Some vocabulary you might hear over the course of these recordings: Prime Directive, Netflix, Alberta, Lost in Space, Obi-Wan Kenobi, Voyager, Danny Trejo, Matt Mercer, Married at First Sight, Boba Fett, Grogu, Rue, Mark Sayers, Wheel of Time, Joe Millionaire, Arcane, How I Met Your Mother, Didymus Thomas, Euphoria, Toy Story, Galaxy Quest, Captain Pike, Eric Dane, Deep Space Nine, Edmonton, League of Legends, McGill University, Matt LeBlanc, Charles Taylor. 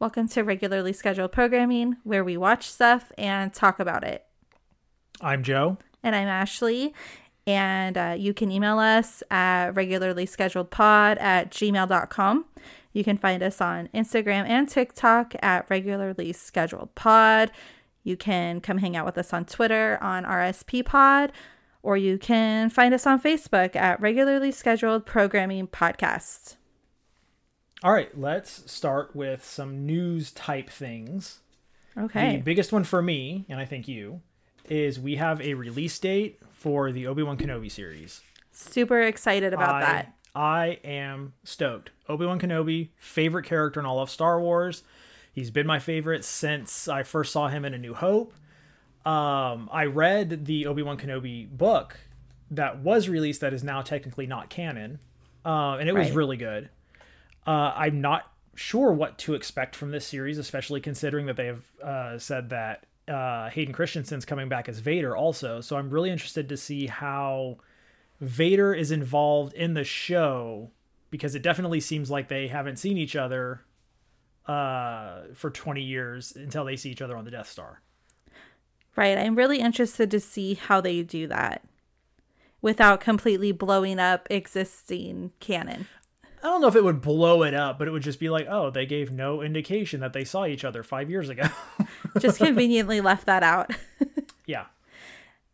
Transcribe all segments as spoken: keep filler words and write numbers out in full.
Welcome to Regularly Scheduled Programming, where we watch stuff and talk about it. I'm Joe. And I'm Ashley. And uh, you can email us at regularlyscheduledpod at gmail dot com. You can find us on Instagram and TikTok at regularlyscheduledpod. You can come hang out with us on Twitter on R S P pod. Or you can find us on Facebook at Regularly Scheduled Programming Podcast. All right, let's start with some news type things. Okay. The biggest one for me, and I think you, is we have a release date for the Obi-Wan Kenobi series. Super excited about I, that. I am stoked. Obi-Wan Kenobi, favorite character in all of Star Wars. He's been my favorite since I first saw him in A New Hope. Um, I read the Obi-Wan Kenobi book that was released that is now technically not canon, uh, and it right. was really good. Uh, I'm not sure what to expect from this series, especially considering that they have uh, said that uh, Hayden Christensen's coming back as Vader also. So I'm really interested to see how Vader is involved in the show, because it definitely seems like they haven't seen each other uh, for twenty years until they see each other on the Death Star. Right. I'm really interested to see how they do that without completely blowing up existing canon. I don't know if it would blow it up, but it would just be like, oh, they gave no indication that they saw each other five years ago. Just conveniently left that out. Yeah.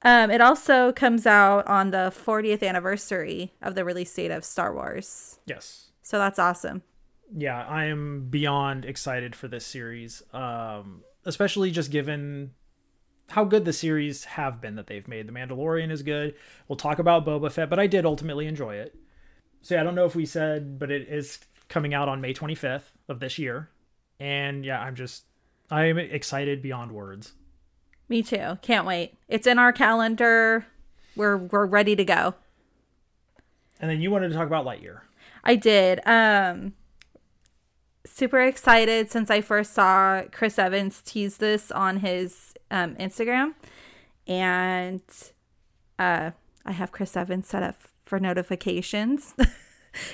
Um, it also comes out on the fortieth anniversary of the release date of Star Wars. Yes. So that's awesome. Yeah, I am beyond excited for this series, um, especially just given how good the series have been that they've made. The Mandalorian is good. We'll talk about Boba Fett, but I did ultimately enjoy it. So yeah, I don't know if we said, but it is coming out on May twenty-fifth of this year. And yeah, I'm just, I'm excited beyond words. Me too. Can't wait. It's in our calendar. We're we're ready to go. And then you wanted to talk about Lightyear. I did. Um, super excited since I first saw Chris Evans tease this on his um, Instagram. And uh, I have Chris Evans set up for notifications.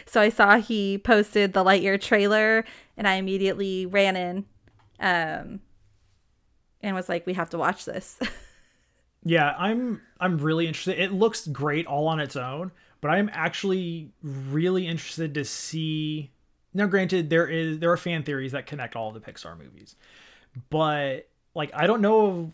So I saw he posted the Lightyear trailer and I immediately ran in um and was like, we have to watch this. Yeah, I'm I'm really interested. It looks great all on its own, but I'm actually really interested to see. Now granted, there is there are fan theories that connect all the Pixar movies, but like I don't know of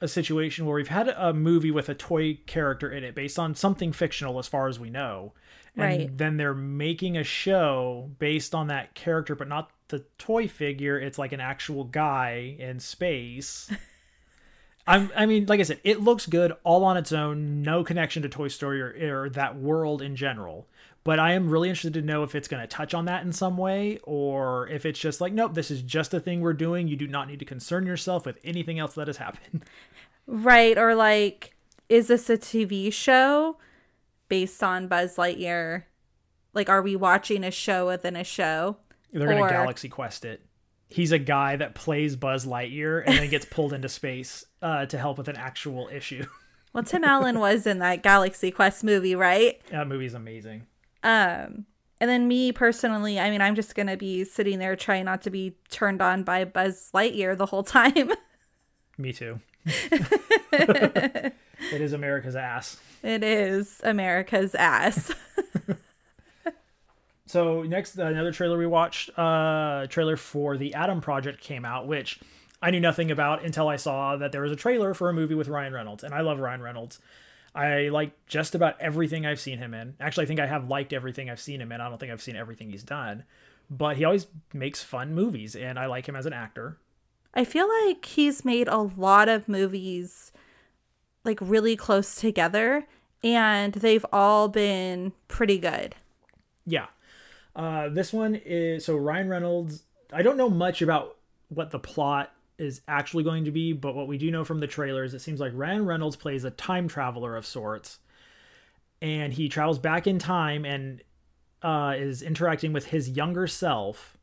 a situation where we've had a movie with a toy character in it based on something fictional as far as we know. And right. then they're making a show based on that character, but not the toy figure. It's like an actual guy in space. I'm, I mean, like I said, it looks good all on its own. No connection to Toy Story or, or that world in general. But I am really interested to know if it's going to touch on that in some way, or if it's just like, nope, this is just a thing we're doing. You do not need to concern yourself with anything else that has happened. Right. Or like, is this a T V show based on Buzz Lightyear? Like, are we watching a show within a show? They're going to or... Galaxy Quest it. He's a guy that plays Buzz Lightyear and then gets pulled into space uh, to help with an actual issue. Well, Tim Allen was in that Galaxy Quest movie, right? That movie's amazing. Um, and then me personally, I mean, I'm just going to be sitting there trying not to be turned on by Buzz Lightyear the whole time. Me too. It is America's ass. It is America's ass. So next, another trailer we watched, uh, trailer for The Atom Project came out, which I knew nothing about until I saw that there was a trailer for a movie with Ryan Reynolds. And I love Ryan Reynolds. I like just about everything I've seen him in. Actually, I think I have liked everything I've seen him in. I don't think I've seen everything he's done. But he always makes fun movies, and I like him as an actor. I feel like he's made a lot of movies like really close together, and they've all been pretty good. Yeah. Uh, this one is... So Ryan Reynolds... I don't know much about what the plot is actually going to be, but what we do know from the trailers, it seems like Ryan Reynolds plays a time traveler of sorts, and he travels back in time and uh, is interacting with his younger self,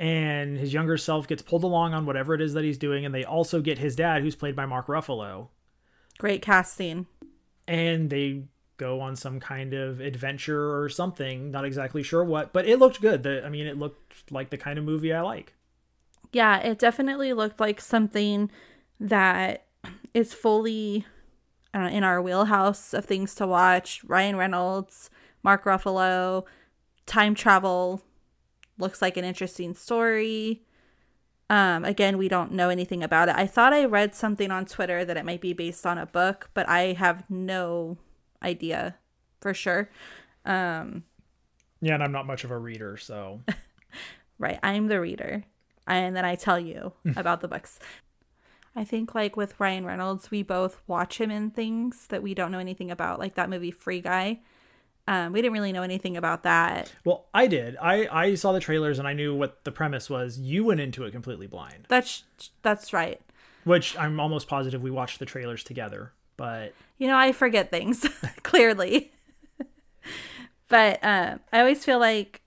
and his younger self gets pulled along on whatever it is that he's doing, and they also get his dad, who's played by Mark Ruffalo. Great casting. And they go on some kind of adventure or something, not exactly sure what, but it looked good. The, I mean, it looked like the kind of movie I like. Yeah, it definitely looked like something that is fully I don't know, in our wheelhouse of things to watch. Ryan Reynolds, Mark Ruffalo, time travel, looks like an interesting story. Um, again, we don't know anything about it. I thought I read something on Twitter that it might be based on a book, but I have no idea for sure. Um, yeah, and I'm not much of a reader, so. Right, I'm the reader. And then I tell you about the books. I think like with Ryan Reynolds, we both watch him in things that we don't know anything about, like that movie Free Guy. Um, we didn't really know anything about that. Well, I did. I, I saw the trailers and I knew what the premise was. You went into it completely blind. That's that's right. Which I'm almost positive we watched the trailers together. But you know, I forget things clearly. But um, I always feel like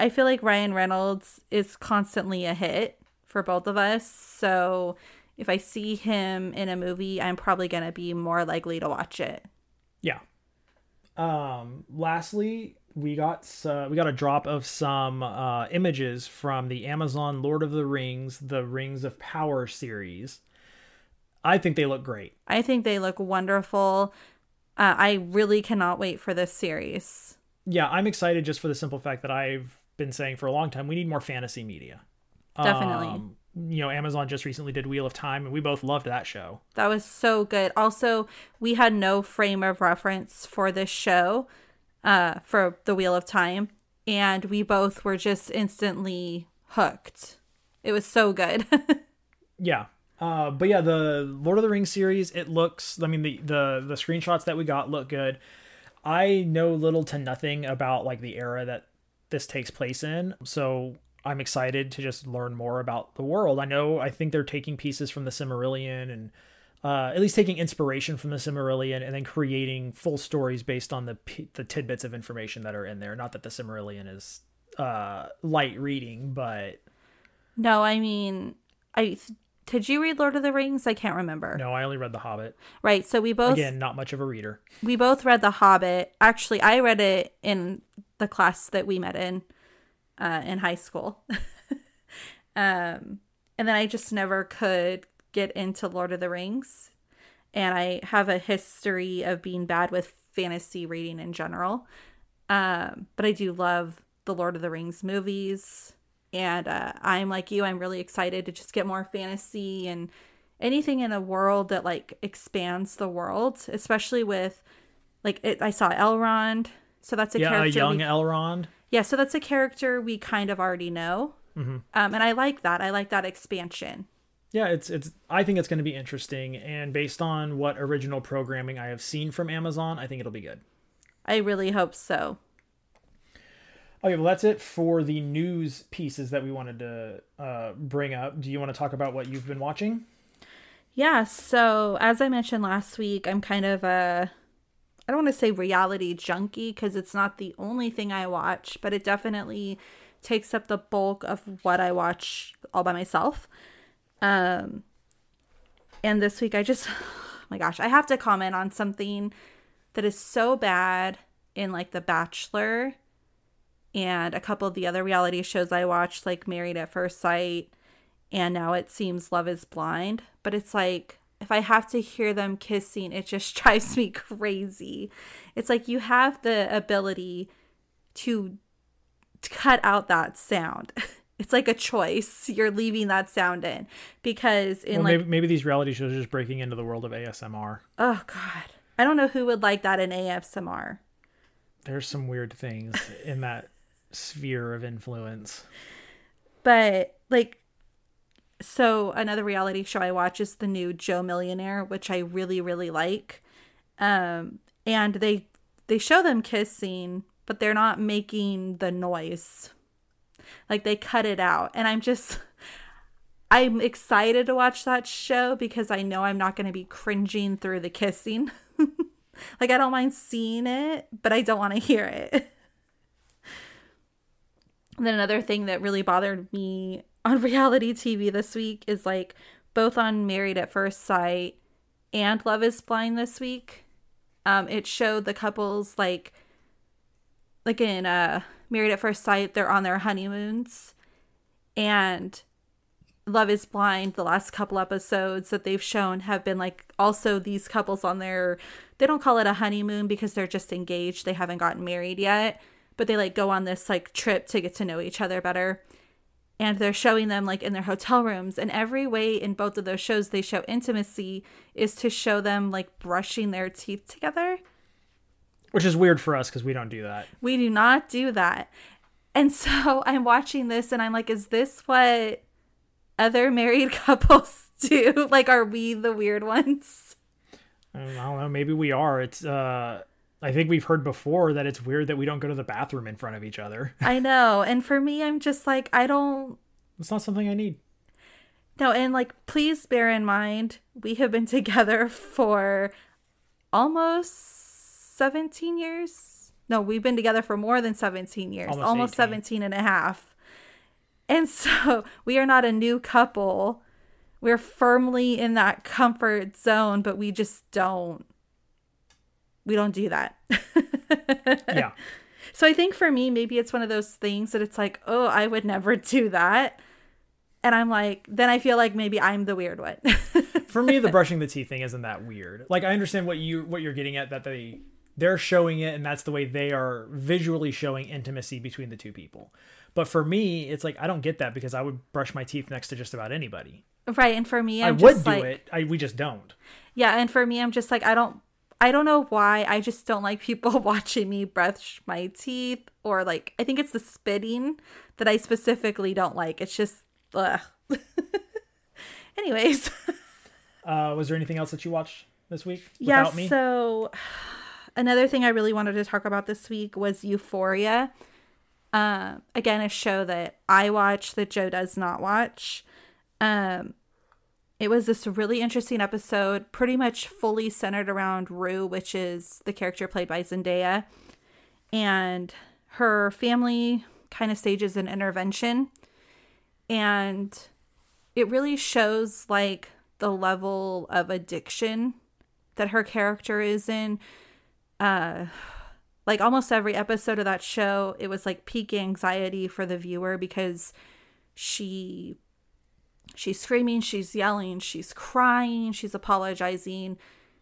I feel like Ryan Reynolds is constantly a hit for both of us. So if I see him in a movie, I'm probably going to be more likely to watch it. Yeah. Um, lastly, we got uh, we got a drop of some uh, images from the Amazon Lord of the Rings, the Rings of Power series. I think they look great. I think they look wonderful. Uh, I really cannot wait for this series. Yeah, I'm excited just for the simple fact that I've been saying for a long time we need more fantasy media. Definitely. Um, you know, Amazon just recently did Wheel of Time, and we both loved that show. That was so good. Also, we had no frame of reference for this show, uh, for the Wheel of Time, and we both were just instantly hooked. It was so good. Yeah. Uh, but yeah, the Lord of the Rings series, it looks, I mean, the, the, the screenshots that we got look good. I know little to nothing about like the era that this takes place in, so I'm excited to just learn more about the world. I know, I think they're taking pieces from the Silmarillion and uh, at least taking inspiration from the Silmarillion and then creating full stories based on the the tidbits of information that are in there. Not that the Silmarillion is uh, light reading, but... No, I mean, I did you read Lord of the Rings? I can't remember. No, I only read The Hobbit. Right, so we both... Again, not much of a reader. We both read The Hobbit. Actually, I read it in the class that we met in. Uh, in high school. um, and then I just never could get into Lord of the Rings. And I have a history of being bad with fantasy reading in general. Um, but I do love the Lord of the Rings movies. And uh, I'm like you, I'm really excited to just get more fantasy and anything in a world that like expands the world, especially with like it, I saw Elrond. So that's a yeah, character. Yeah, a young we- Elrond. Yeah, so that's a character we kind of already know. Mm-hmm. Um, and I like that. I like that expansion. Yeah, it's it's. I think it's going to be interesting. And based on what original programming I have seen from Amazon, I think it'll be good. I really hope so. Okay, well, that's it for the news pieces that we wanted to uh, bring up. Do you want to talk about what you've been watching? Yeah, so as I mentioned last week, I'm kind of a... I don't want to say reality junkie because it's not the only thing I watch, but it definitely takes up the bulk of what I watch all by myself. Um, and this week I just, oh my gosh, I have to comment on something that is so bad in like The Bachelor and a couple of the other reality shows I watched, like Married at First Sight, and now it seems Love is Blind, but it's like, if I have to hear them kissing, it just drives me crazy. It's like you have the ability to cut out that sound It's like a choice. You're leaving that sound in because in well, like maybe, maybe these reality shows are just breaking into the world of A S M R. Oh God, I don't know who would like that in A S M R. There's some weird things in that sphere of influence. But like, so another reality show I watch is the new Joe Millionaire, which I really, really like. Um, and they they show them kissing, but they're not making the noise. Like they cut it out, and I'm just I'm excited to watch that show because I know I'm not going to be cringing through the kissing. Like I don't mind seeing it, but I don't want to hear it. And then another thing that really bothered me on reality T V this week is like both on Married at First Sight and Love is Blind this week. Um, it showed the couples like like in a. Uh, Married at First Sight, they're on their honeymoons, and Love is Blind, the last couple episodes that they've shown have been like also these couples on their, they don't call it a honeymoon because they're just engaged, they haven't gotten married yet, but they like go on this like trip to get to know each other better, and they're showing them like in their hotel rooms, and every way in both of those shows they show intimacy is to show them like brushing their teeth together. Which is weird for us because we don't do that. We do not do that. And so I'm watching this and I'm like, is this what other married couples do? Like, are we the weird ones? I don't know. Maybe we are. It's, uh, I think we've heard before that it's weird that we don't go to the bathroom in front of each other. I know. And for me, I'm just like, I don't. It's not something I need. No. And like, please bear in mind, we have been together for almost seventeen years. No, we've been together for more than seventeen years, almost, almost seventeen and a half. And so we are not a new couple. We're firmly in that comfort zone, but we just don't, we don't do that. Yeah. So I think for me, maybe it's one of those things that it's like, oh, I would never do that. And I'm like, then I feel like maybe I'm the weird one. For me, the brushing the teeth thing isn't that weird. Like, I understand what you, what you're getting at, that they, they're showing it and that's the way they are visually showing intimacy between the two people. But for me, it's like, I don't get that because I would brush my teeth next to just about anybody. Right. And for me, I'm I would just do like, it. I, we just don't. Yeah. And for me, I'm just like, I don't, I don't know why. I just don't like people watching me brush my teeth, or like, I think it's the spitting that I specifically don't like. It's just, ugh. Anyways. Uh, was there anything else that you watched this week without yeah, me? Yeah, so another thing I really wanted to talk about this week was Euphoria. Uh, again, a show that I watch that Joe does not watch. Um, it was this really interesting episode, pretty much fully centered around Rue, which is the character played by Zendaya. And her family kind of stages an intervention. And it really shows like the level of addiction that her character is in. Uh, like almost every episode of that show, it was like peak anxiety for the viewer because she, she's screaming, she's yelling, she's crying, she's apologizing.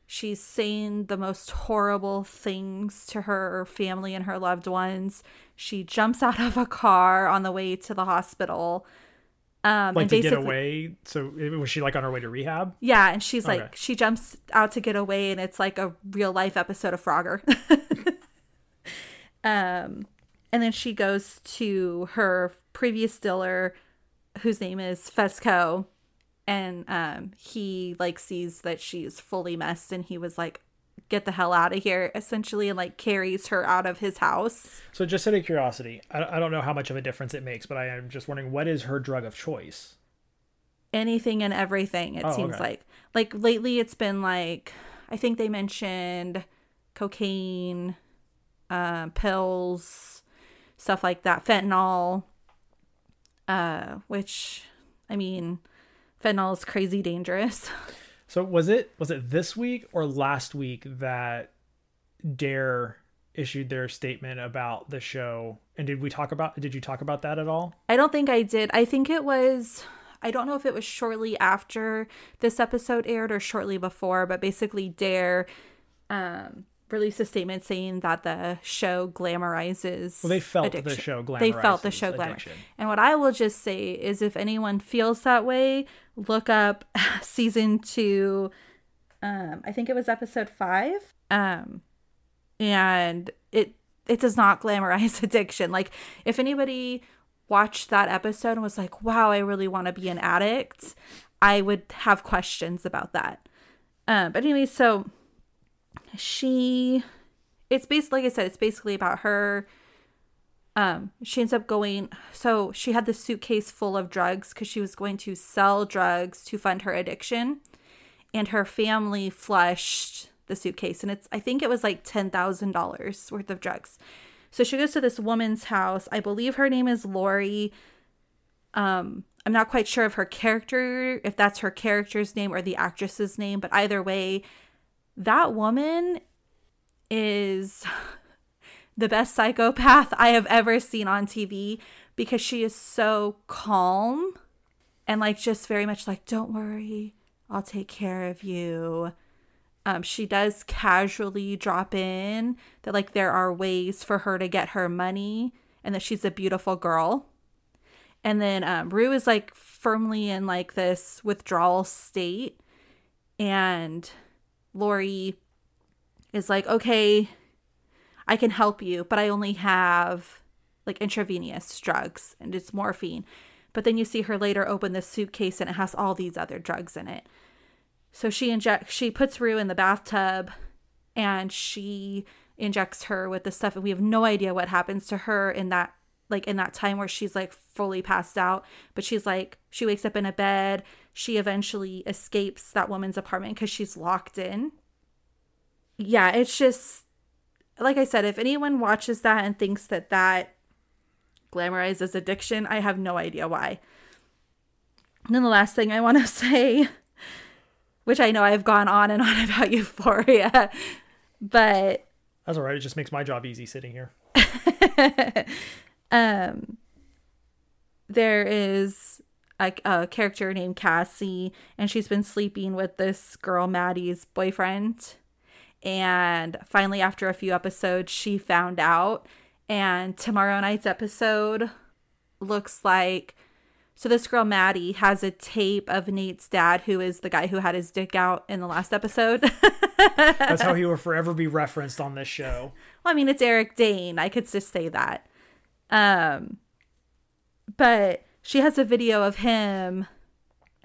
She's saying the most horrible things to her family and her loved ones. She jumps out of a car on the way to the hospital. Um, like and to get away, so was she like on her way to rehab? Yeah, and she's like, okay. She jumps out to get away, and it's like a real life episode of Frogger. um, and then she goes to her previous dealer, whose name is Fesco, and um, he like sees that she's fully messed, and he was like, "Get the hell out of here!" Essentially, and like carries her out of his house. So, just out of curiosity, I, I don't know how much of a difference it makes, but I am just wondering, what is her drug of choice? Anything and everything. It oh, seems okay. like, like lately, it's been like, I think they mentioned cocaine, uh, pills, stuff like that, fentanyl. Uh, which, I mean, fentanyl is crazy dangerous. So was it was it this week or last week that Dare issued their statement about the show? And did we talk about did you talk about that at all? I don't think I did. I think it was I don't know if it was shortly after this episode aired or shortly before, but basically Dare um, released a statement saying that the show glamorizes Well, they felt addiction. the show glamorizes They felt the show glamorizes. And what I will just say is, if anyone feels that way, look up season two. Um, I think it was episode five. Um, and it it does not glamorize addiction. Like, if anybody watched that episode and was like, wow, I really want to be an addict, I would have questions about that. Um, but anyway, so... She, it's basically, like I said, it's basically about her. Um, she ends up going, so she had this suitcase full of drugs because she was going to sell drugs to fund her addiction. And her family flushed the suitcase. And it's, I think it was like ten thousand dollars worth of drugs. So she goes to this woman's house. I believe her name is Lori. Um, I'm not quite sure of her character, if that's her character's name or the actress's name, but either way, that woman is the best psychopath I have ever seen on T V, because she is so calm and like just very much like, don't worry, I'll take care of you. Um, she does casually drop in that like there are ways for her to get her money and that she's a beautiful girl. And then um, Rue is like firmly in like this withdrawal state, and Lori is like, okay, I can help you, but I only have like intravenous drugs and it's morphine. But then you see her later open this suitcase and it has all these other drugs in it. So she injects, she puts Rue in the bathtub and she injects her with the stuff. And we have no idea what happens to her in that, like in that time where she's like fully passed out, but she's like, she wakes up in a bed. She eventually escapes that woman's apartment because she's locked in. Yeah, it's just, like I said, if anyone watches that and thinks that that glamorizes addiction, I have no idea why. And then the last thing I want to say, which I know I've gone on and on about Euphoria, but... That's all right. It just makes my job easy sitting here. Um, there is a, a character named Cassie, and she's been sleeping with this girl Maddie's boyfriend, and finally after a few episodes she found out. And tomorrow night's episode looks like, so this girl Maddie has a tape of Nate's dad, who is the guy who had his dick out in the last episode. That's how he will forever be referenced on this show. Well, I mean, it's Eric Dane, I could just say that. Um, but she has a video of him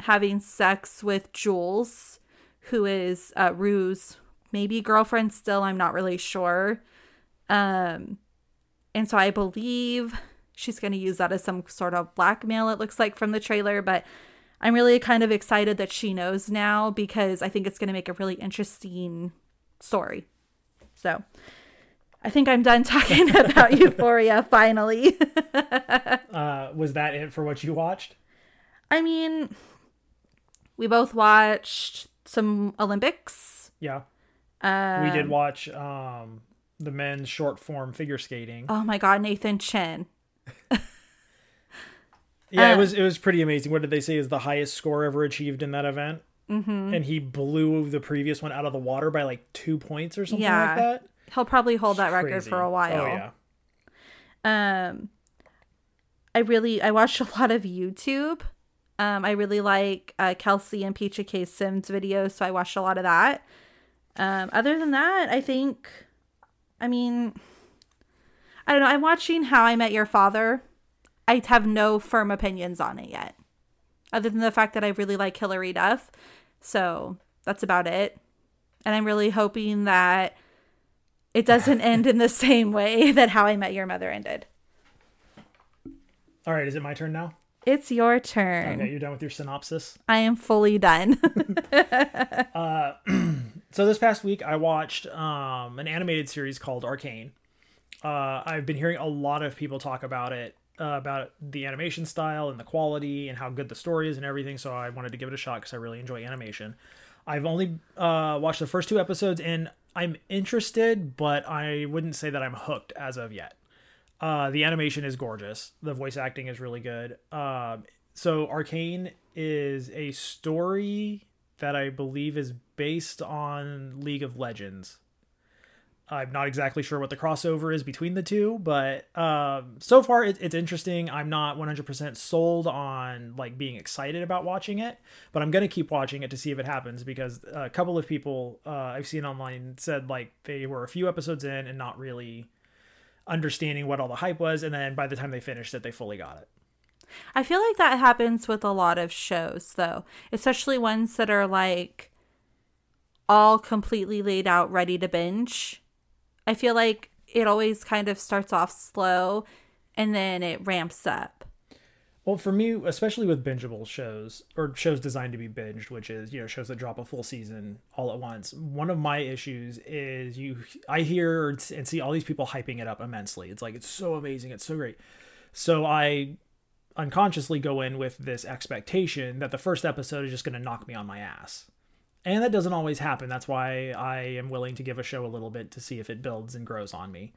having sex with Jules, who is uh, Rue's maybe girlfriend still. I'm not really sure. Um, and so I believe she's going to use that as some sort of blackmail, it looks like from the trailer. But I'm really kind of excited that she knows now, because I think it's going to make a really interesting story. So... I think I'm done talking about Euphoria, finally. uh, was that it for what you watched? I mean, we both watched some Olympics. Yeah. Um, we did watch um, the men's short form figure skating. Oh my God, Nathan Chen. Yeah, uh, it was it was pretty amazing. What did they say is the highest score ever achieved in that event? Mm-hmm. And he blew the previous one out of the water by like two points or something yeah. like that. He'll probably hold that Crazy. record for a while. Oh, yeah. Um, I really, I watched a lot of YouTube. Um, I really like uh, Kelsey and Peachy K. Sims videos, so I watched a lot of that. Um, other than that, I think, I mean, I don't know. I'm watching How I Met Your Father. I have no firm opinions on it yet, other than the fact that I really like Hilary Duff. So that's about it. And I'm really hoping that it doesn't end in the same way that How I Met Your Mother ended. All right. Is it my turn now? It's your turn. Okay. You're done with your synopsis? I am fully done. uh, so this past week I watched um, an animated series called Arcane. Uh, I've been hearing a lot of people talk about it, uh, about the animation style and the quality and how good the story is and everything. So I wanted to give it a shot because I really enjoy animation. I've only uh, watched the first two episodes, and I'm interested, but I wouldn't say that I'm hooked as of yet. Uh, the animation is gorgeous. The voice acting is really good. Um, so Arcane is a story that I believe is based on League of Legends. I'm not exactly sure what the crossover is between the two, but um, so far it, it's interesting. I'm not one hundred percent sold on like being excited about watching it, but I'm going to keep watching it to see if it happens, because a couple of people uh, I've seen online said like they were a few episodes in and not really understanding what all the hype was. And then by the time they finished it, they fully got it. I feel like that happens with a lot of shows though, especially ones that are like all completely laid out, ready to binge. I feel like it always kind of starts off slow and then it ramps up. Well, for me, especially with bingeable shows or shows designed to be binged, which is, you know, shows that drop a full season all at once. One of my issues is you, I hear and see all these people hyping it up immensely. It's like, it's so amazing. It's so great. So I unconsciously go in with this expectation that the first episode is just going to knock me on my ass. And that doesn't always happen. That's why I am willing to give a show a little bit to see if it builds and grows on me.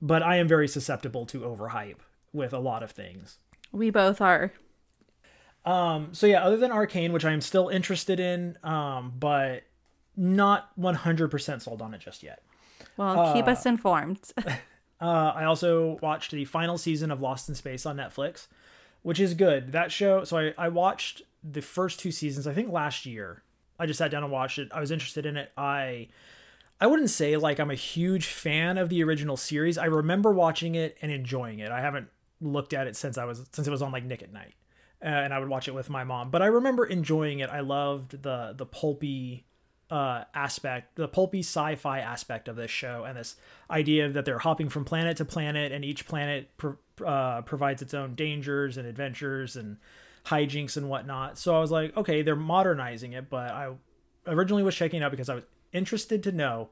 But I am very susceptible to overhype with a lot of things. We both are. Um, so yeah, other than Arcane, which I am still interested in, um, but not one hundred percent sold on it just yet. Well, keep uh, us informed. uh, I also watched the final season of Lost in Space on Netflix, which is good. That show, so I, I watched the first two seasons, I think last year. I just sat down and watched it. I was interested in it. I I wouldn't say like I'm a huge fan of the original series. I remember watching it and enjoying it. I haven't looked at it since I was since it was on like Nick at Night. Uh, and I would watch it with my mom. But I remember enjoying it. I loved the the pulpy uh, aspect, the pulpy sci-fi aspect of this show, and this idea that they're hopping from planet to planet, and each planet pro- uh, provides its own dangers and adventures and hijinks and whatnot. So I was like, okay, they're modernizing it, but I originally was checking it out because I was interested to know,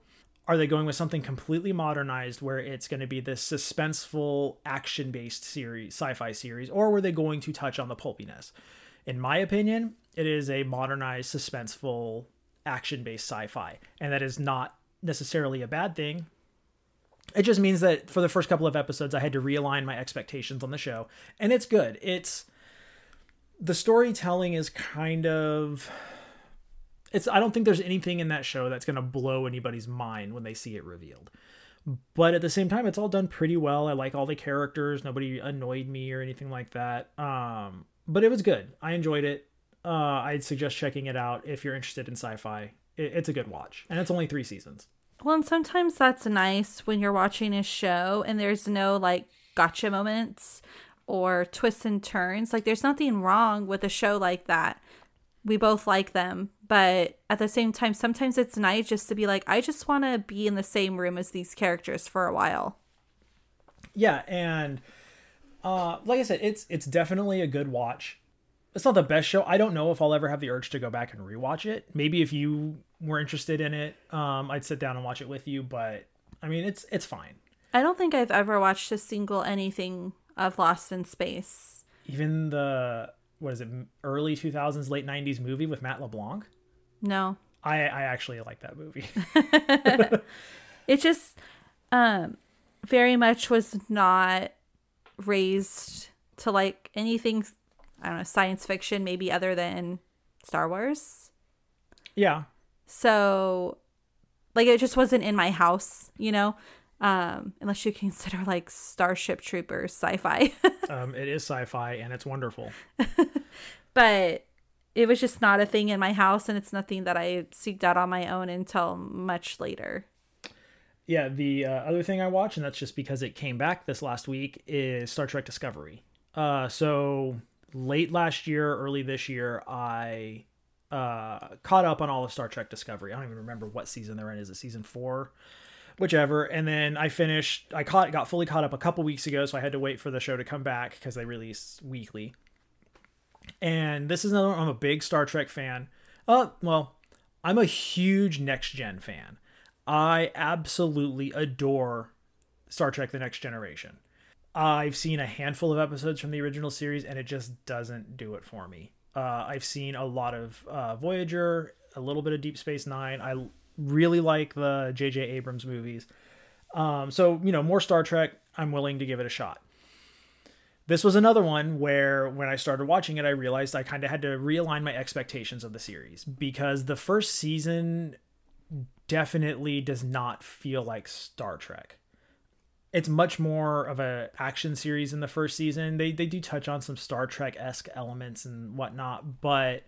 are they going with something completely modernized where it's going to be this suspenseful action-based series, sci-fi series, or were they going to touch on the pulpiness? In my opinion, it is a modernized, suspenseful, action-based sci-fi, and that is not necessarily a bad thing. It just means that for the first couple of episodes, I had to realign my expectations on the show, and it's good. It's The storytelling is kind of, it's, I don't think there's anything in that show that's going to blow anybody's mind when they see it revealed. But at the same time, it's all done pretty well. I like all the characters. Nobody annoyed me or anything like that. Um, but it was good. I enjoyed it. Uh, I'd suggest checking it out if you're interested in sci-fi. It, it's a good watch. And it's only three seasons. Well, and sometimes that's nice when you're watching a show and there's no like gotcha moments or twists and turns. Like, there's nothing wrong with a show like that. We both like them, but at the same time, sometimes it's nice just to be like, I just want to be in the same room as these characters for a while. Yeah, and uh, like I said, it's it's definitely a good watch. It's not the best show. I don't know if I'll ever have the urge to go back and rewatch it. Maybe if you were interested in it, um, I'd sit down and watch it with you. But I mean, it's it's fine. I don't think I've ever watched a single anything of Lost in Space. Even the, what is it, early two thousands, late nineties movie with Matt LeBlanc? No. I, I actually like that movie. It just um, very much was not raised to like anything, I don't know, science fiction, maybe other than Star Wars. Yeah. So like it just wasn't in my house, you know? Um, unless you consider like Starship Troopers sci-fi. um, it is sci-fi and it's wonderful. But it was just not a thing in my house, and it's nothing that I seeked out on my own until much later. Yeah, the uh, other thing I watched, and that's just because it came back this last week, is Star Trek Discovery. Uh, so late last year, early this year, I uh, caught up on all of Star Trek Discovery. I don't even remember what season they're in. Is it season four? Whichever. And then I finished, I caught, got fully caught up a couple weeks ago. So I had to wait for the show to come back because they release weekly. And this is another one. I'm a big Star Trek fan. Oh, well, I'm a huge Next Gen fan. I absolutely adore Star Trek: The Next Generation. I've seen a handful of episodes from the original series and it just doesn't do it for me. Uh, I've seen a lot of uh, Voyager, a little bit of Deep Space Nine. I really like the J J Abrams movies. Um, so, you know, more Star Trek, I'm willing to give it a shot. This was another one where when I started watching it, I realized I kind of had to realign my expectations of the series because the first season definitely does not feel like Star Trek. It's much more of an action series in the first season. They they do touch on some Star Trek-esque elements and whatnot, but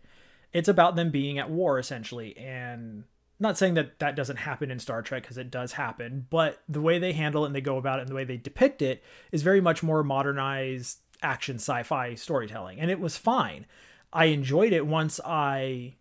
it's about them being at war, essentially. And not saying that that doesn't happen in Star Trek, because it does happen, but the way they handle it and they go about it and the way they depict it is very much more modernized action sci-fi storytelling. And it was fine. I enjoyed it once I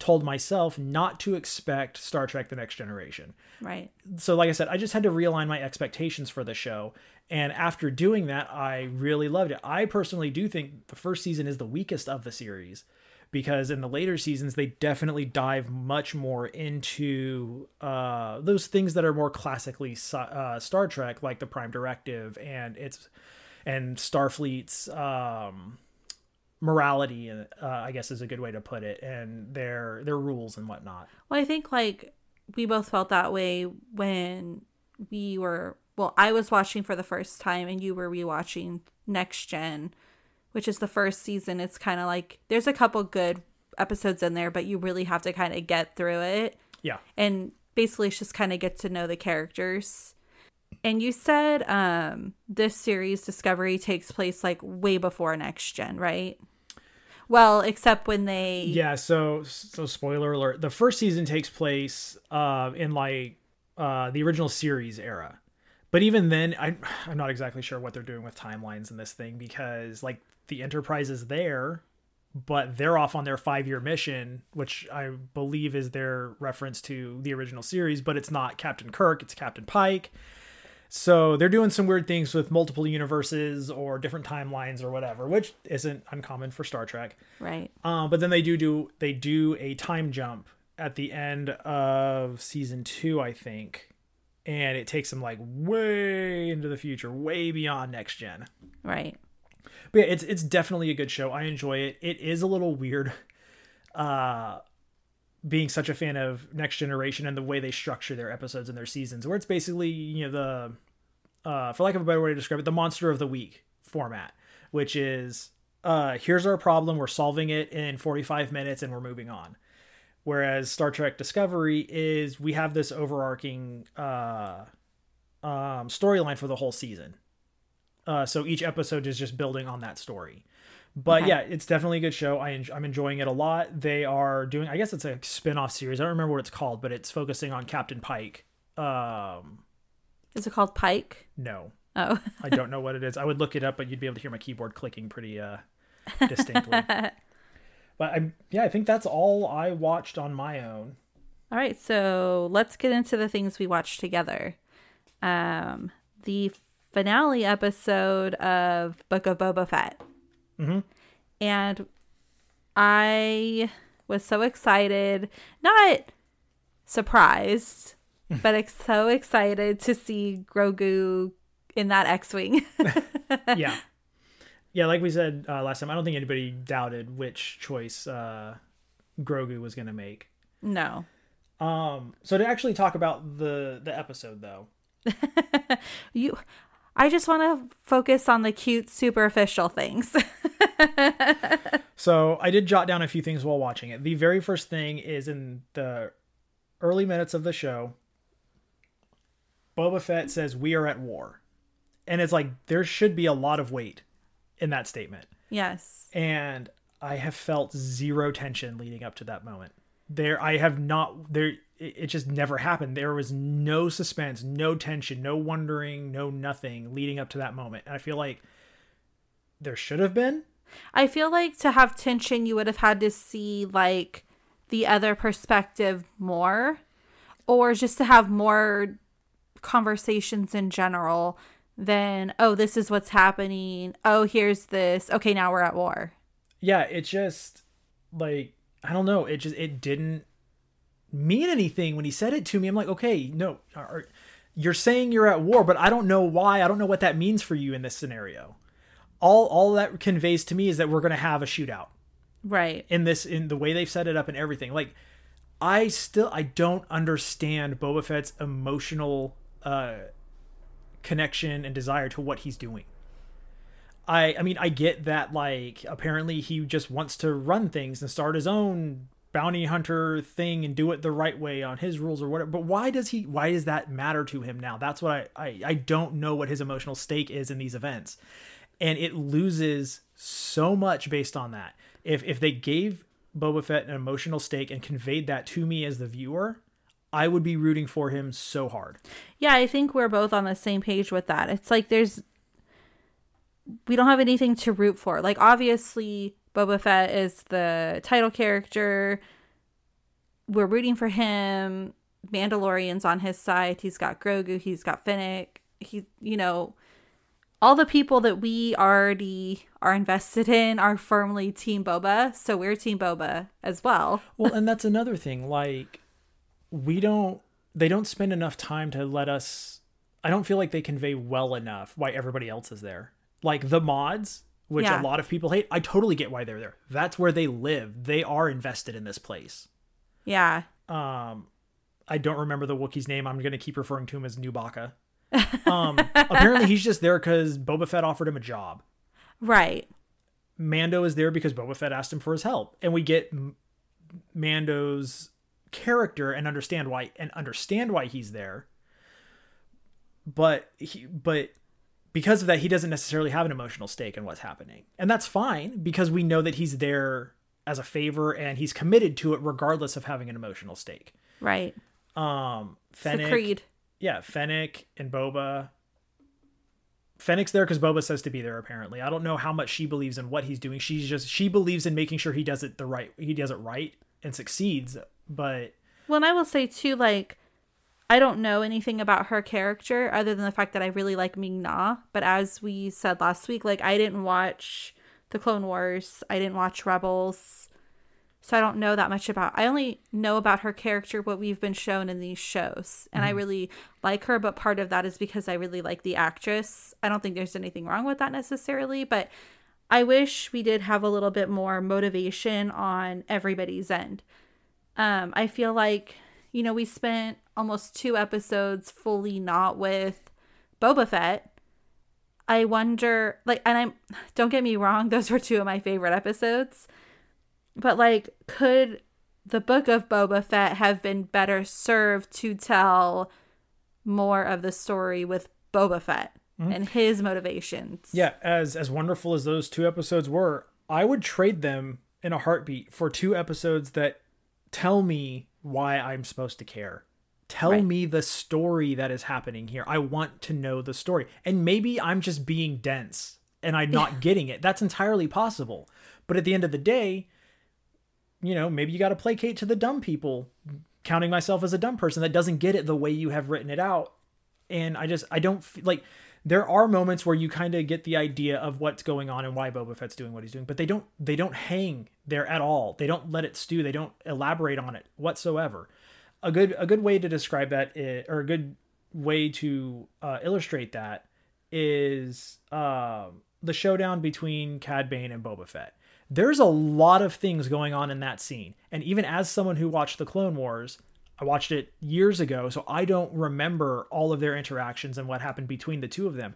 told myself not to expect Star Trek: The Next Generation. Right. So like I said, I just had to realign my expectations for the show. And after doing that, I really loved it. I personally do think the first season is the weakest of the series, because in the later seasons, they definitely dive much more into uh, those things that are more classically uh, Star Trek, like the Prime Directive and its and Starfleet's um morality, uh, I guess is a good way to put it, and their their rules and whatnot. Well, I think like we both felt that way when we were, well, I was watching for the first time and you were rewatching Next Gen, which is the first season. It's kind of like there's a couple good episodes in there, but you really have to kind of get through it. Yeah. And basically it's just kind of get to know the characters. And you said um, this series Discovery takes place like way before Next Gen, right? Well, except when they... Yeah, so so spoiler alert. The first season takes place uh, in like uh, the original series era. But even then, I, I'm not exactly sure what they're doing with timelines in this thing, because like the Enterprise is there, but they're off on their five-year mission, which I believe is their reference to the original series, but it's not Captain Kirk, it's Captain Pike. So they're doing some weird things with multiple universes or different timelines or whatever, which isn't uncommon for Star Trek. Right. Um, but then they do do they do a time jump at the end of season two, I think. And it takes them like way into the future, way beyond Next Gen. Right. But yeah, it's it's definitely a good show. I enjoy it. It is a little weird, uh, being such a fan of Next Generation and the way they structure their episodes and their seasons, where it's basically, you know, the... Uh, for lack of a better way to describe it, the Monster of the Week format, which is, uh, here's our problem, we're solving it in forty-five minutes and we're moving on. Whereas Star Trek Discovery is, we have this overarching uh, um, storyline for the whole season. Uh, so each episode is just building on that story. But okay. Yeah, it's definitely a good show. I en- I'm enjoying it a lot. They are doing, I guess it's a spin-off series. I don't remember what it's called, but it's focusing on Captain Pike. Um, Is it called Pike? No. Oh. I don't know what it is. I would look it up, but you'd be able to hear my keyboard clicking pretty uh, distinctly. But I'm, yeah, I think that's all I watched on my own. All right, so let's get into the things we watched together. Um, the finale episode of Book of Boba Fett. Mm-hmm. And I was so excited, not surprised, but ex- so excited to see Grogu in that X-Wing. Yeah. Yeah, like we said uh, last time, I don't think anybody doubted which choice uh, Grogu was going to make. No. Um. So to actually talk about the, the episode, though. you... I just want to focus on the cute, superficial things. So I did jot down a few things while watching it. The very first thing is in the early minutes of the show, Boba Fett says, "We are at war." And it's like, there should be a lot of weight in that statement. Yes. And I have felt zero tension leading up to that moment. There, I have not, there, it just never happened. There was no suspense, no tension, no wondering, no nothing leading up to that moment. And I feel like there should have been. I feel like to have tension, you would have had to see like the other perspective more, or just to have more conversations in general than, oh, this is what's happening. Oh, here's this. Okay, now we're at war. Yeah, it just like, I don't know. It just, it didn't mean anything when he said it to me. I'm like, okay, no, are, you're saying you're at war, but I don't know why. I don't know what that means for you in this scenario. All, all that conveys to me is that we're going to have a shootout. Right. In this, in the way they've set it up and everything. Like I still, I don't understand Boba Fett's emotional uh, connection and desire to what he's doing. I I mean, I get that, like, apparently he just wants to run things and start his own bounty hunter thing and do it the right way on his rules or whatever. But why does he, why does that matter to him now? That's what I, I, I don't know what his emotional stake is in these events. And it loses so much based on that. If, if they gave Boba Fett an emotional stake and conveyed that to me as the viewer, I would be rooting for him so hard. Yeah, I think we're both on the same page with that. It's like there's, we don't have anything to root for. Like, obviously, Boba Fett is the title character. We're rooting for him. Mandalorian's on his side. He's got Grogu. He's got Finnick. He, you know, all the people that we already are invested in are firmly Team Boba. So we're Team Boba as well. Well, and that's another thing. Like, we don't, they don't spend enough time to let us, I don't feel like they convey well enough why everybody else is there. Like the mods, which yeah. a lot of people hate, I totally get why they're there. That's where they live. They are invested in this place. Yeah. Um, I don't remember the Wookiee's name. I'm going to keep referring to him as Nubaka. Um, apparently he's just there because Boba Fett offered him a job. Right. Mando is there because Boba Fett asked him for his help. And we get M- Mando's... character and understand why and understand why he's there, but he but because of that he doesn't necessarily have an emotional stake in what's happening, and that's fine because we know that he's there as a favor and he's committed to it regardless of having an emotional stake. Right. um Fennec, Creed. yeah Fennec and Boba. Fennec's there because Boba says to be there, apparently. I don't know how much she believes in what he's doing. She's just she believes in making sure he does it the right he does it right and succeeds. But well, and I will say too, like, I don't know anything about her character other than the fact that I really like Ming-Na. But as we said last week, like, I didn't watch the Clone Wars, I didn't watch Rebels, so I don't know that much about. I only know about her character what we've been shown in these shows, and mm-hmm. I really like her. But part of that is because I really like the actress. I don't think there's anything wrong with that necessarily, but I wish we did have a little bit more motivation on everybody's end. Um, I feel like, you know, we spent almost two episodes fully not with Boba Fett. I wonder, like, and I'm, don't get me wrong, those were two of my favorite episodes. But, like, could the book of Boba Fett have been better served to tell more of the story with Boba Fett mm-hmm. and his motivations? Yeah, as, as wonderful as those two episodes were, I would trade them in a heartbeat for two episodes that tell me why I'm supposed to care. Tell right. me the story that is happening here. I want to know the story. And maybe I'm just being dense and I'm not yeah. getting it. That's entirely possible. But at the end of the day, you know, maybe you got to placate to the dumb people, counting myself as a dumb person that doesn't get it the way you have written it out. And I just, I don't feel like there are moments where you kind of get the idea of what's going on and why Boba Fett's doing what he's doing, but they don't, they don't hang there at all. They don't let it stew. They don't elaborate on it whatsoever. A good, a good way to describe that is, or a good way to uh, illustrate that is uh, the showdown between Cad Bane and Boba Fett. There's a lot of things going on in that scene. And even as someone who watched the Clone Wars, I watched it years ago, so I don't remember all of their interactions and what happened between the two of them.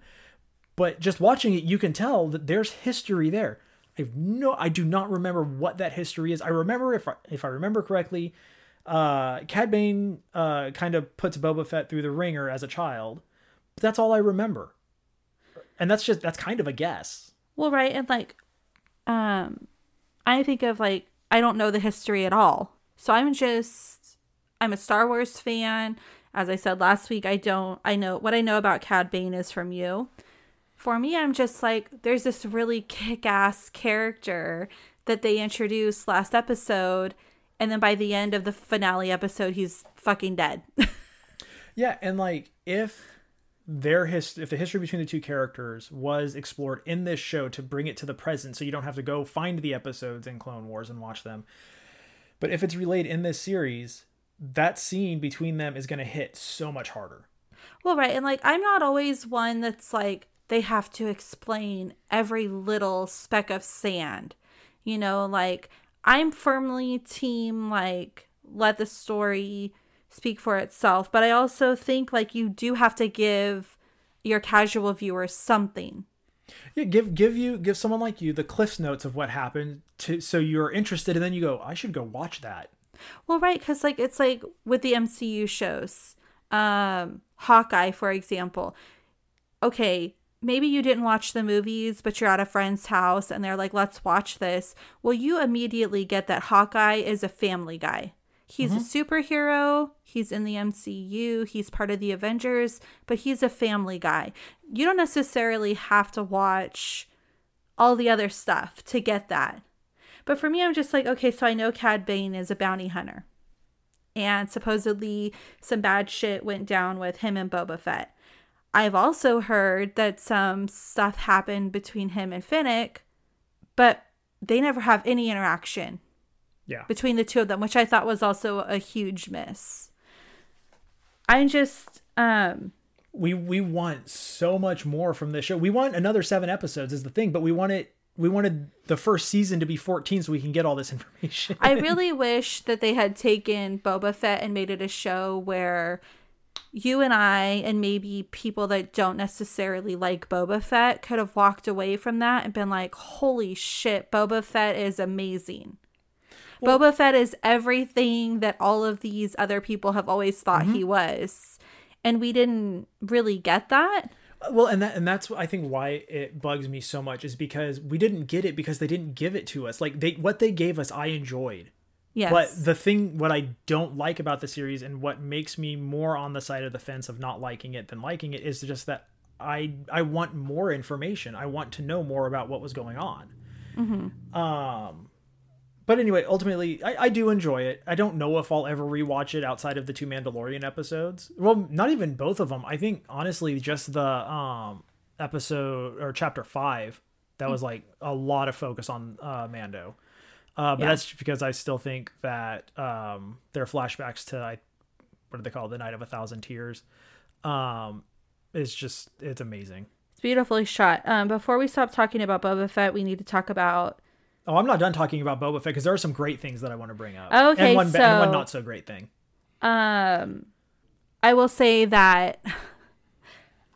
But just watching it, you can tell that there's history there. I've no, I do not remember what that history is. I remember, if I, if I remember correctly, uh, Cad Bane uh, kind of puts Boba Fett through the ringer as a child. But that's all I remember. And that's just, that's kind of a guess. Well, right. And like, um, I think of like, I don't know the history at all. So I'm just... I'm a Star Wars fan. As I said last week, I don't, I know what I know about Cad Bane is from you. For me, I'm just like, there's this really kick-ass character that they introduced last episode. And then by the end of the finale episode, he's fucking dead. Yeah. And like, if their his, if the history between the two characters was explored in this show to bring it to the present, so you don't have to go find the episodes in Clone Wars and watch them. But if it's relayed in this series, that scene between them is going to hit so much harder. Well, right. And like, I'm not always one that's like, they have to explain every little speck of sand, you know, like I'm firmly team, like let the story speak for itself. But I also think like you do have to give your casual viewer something. Yeah, give give you give someone like you the Cliff's Notes of what happened, to so you're interested, and then you go, I should go watch that. Well, right, because like it's like with the M C U shows, um, Hawkeye, for example. Okay, maybe you didn't watch the movies, but you're at a friend's house, and they're like, "Let's watch this." Well, you immediately get that Hawkeye is a family guy. He's mm-hmm. a superhero. He's in the M C U. He's part of the Avengers, but he's a family guy. You don't necessarily have to watch all the other stuff to get that. But for me, I'm just like, okay, so I know Cad Bane is a bounty hunter. And supposedly some bad shit went down with him and Boba Fett. I've also heard that some stuff happened between him and Finnick, but they never have any interaction yeah. between the two of them, which I thought was also a huge miss. I'm just... um We we want so much more from this show. We want another seven episodes is the thing, but we want it. We wanted the first season to be fourteen so we can get all this information. I really wish that they had taken Boba Fett and made it a show where you and I and maybe people that don't necessarily like Boba Fett could have walked away from that and been like, holy shit, Boba Fett is amazing. Well, Boba Fett is everything that all of these other people have always thought mm-hmm. he was. And we didn't really get that. Well, and that and that's I think why it bugs me so much is because we didn't get it because they didn't give it to us. Like they what they gave us, I enjoyed. Yes. But the thing what I don't like about the series and what makes me more on the side of the fence of not liking it than liking it is just that I I want more information. I want to know more about what was going on. Mm-hmm. Um, but anyway, ultimately, I, I do enjoy it. I don't know if I'll ever rewatch it outside of the two Mandalorian episodes. Well, not even both of them. I think, honestly, just the um, episode or chapter five, that was like a lot of focus on uh, Mando. Uh, but yeah. that's because I still think that um, their flashbacks to, I, what do they call it? The Night of a Thousand Tears. Um, it's just, it's amazing. It's beautifully shot. Um, before we stop talking about Boba Fett, we need to talk about... Oh, I'm not done talking about Boba Fett because there are some great things that I want to bring up. Okay, and one, so, and one not so great thing. Um, I will say that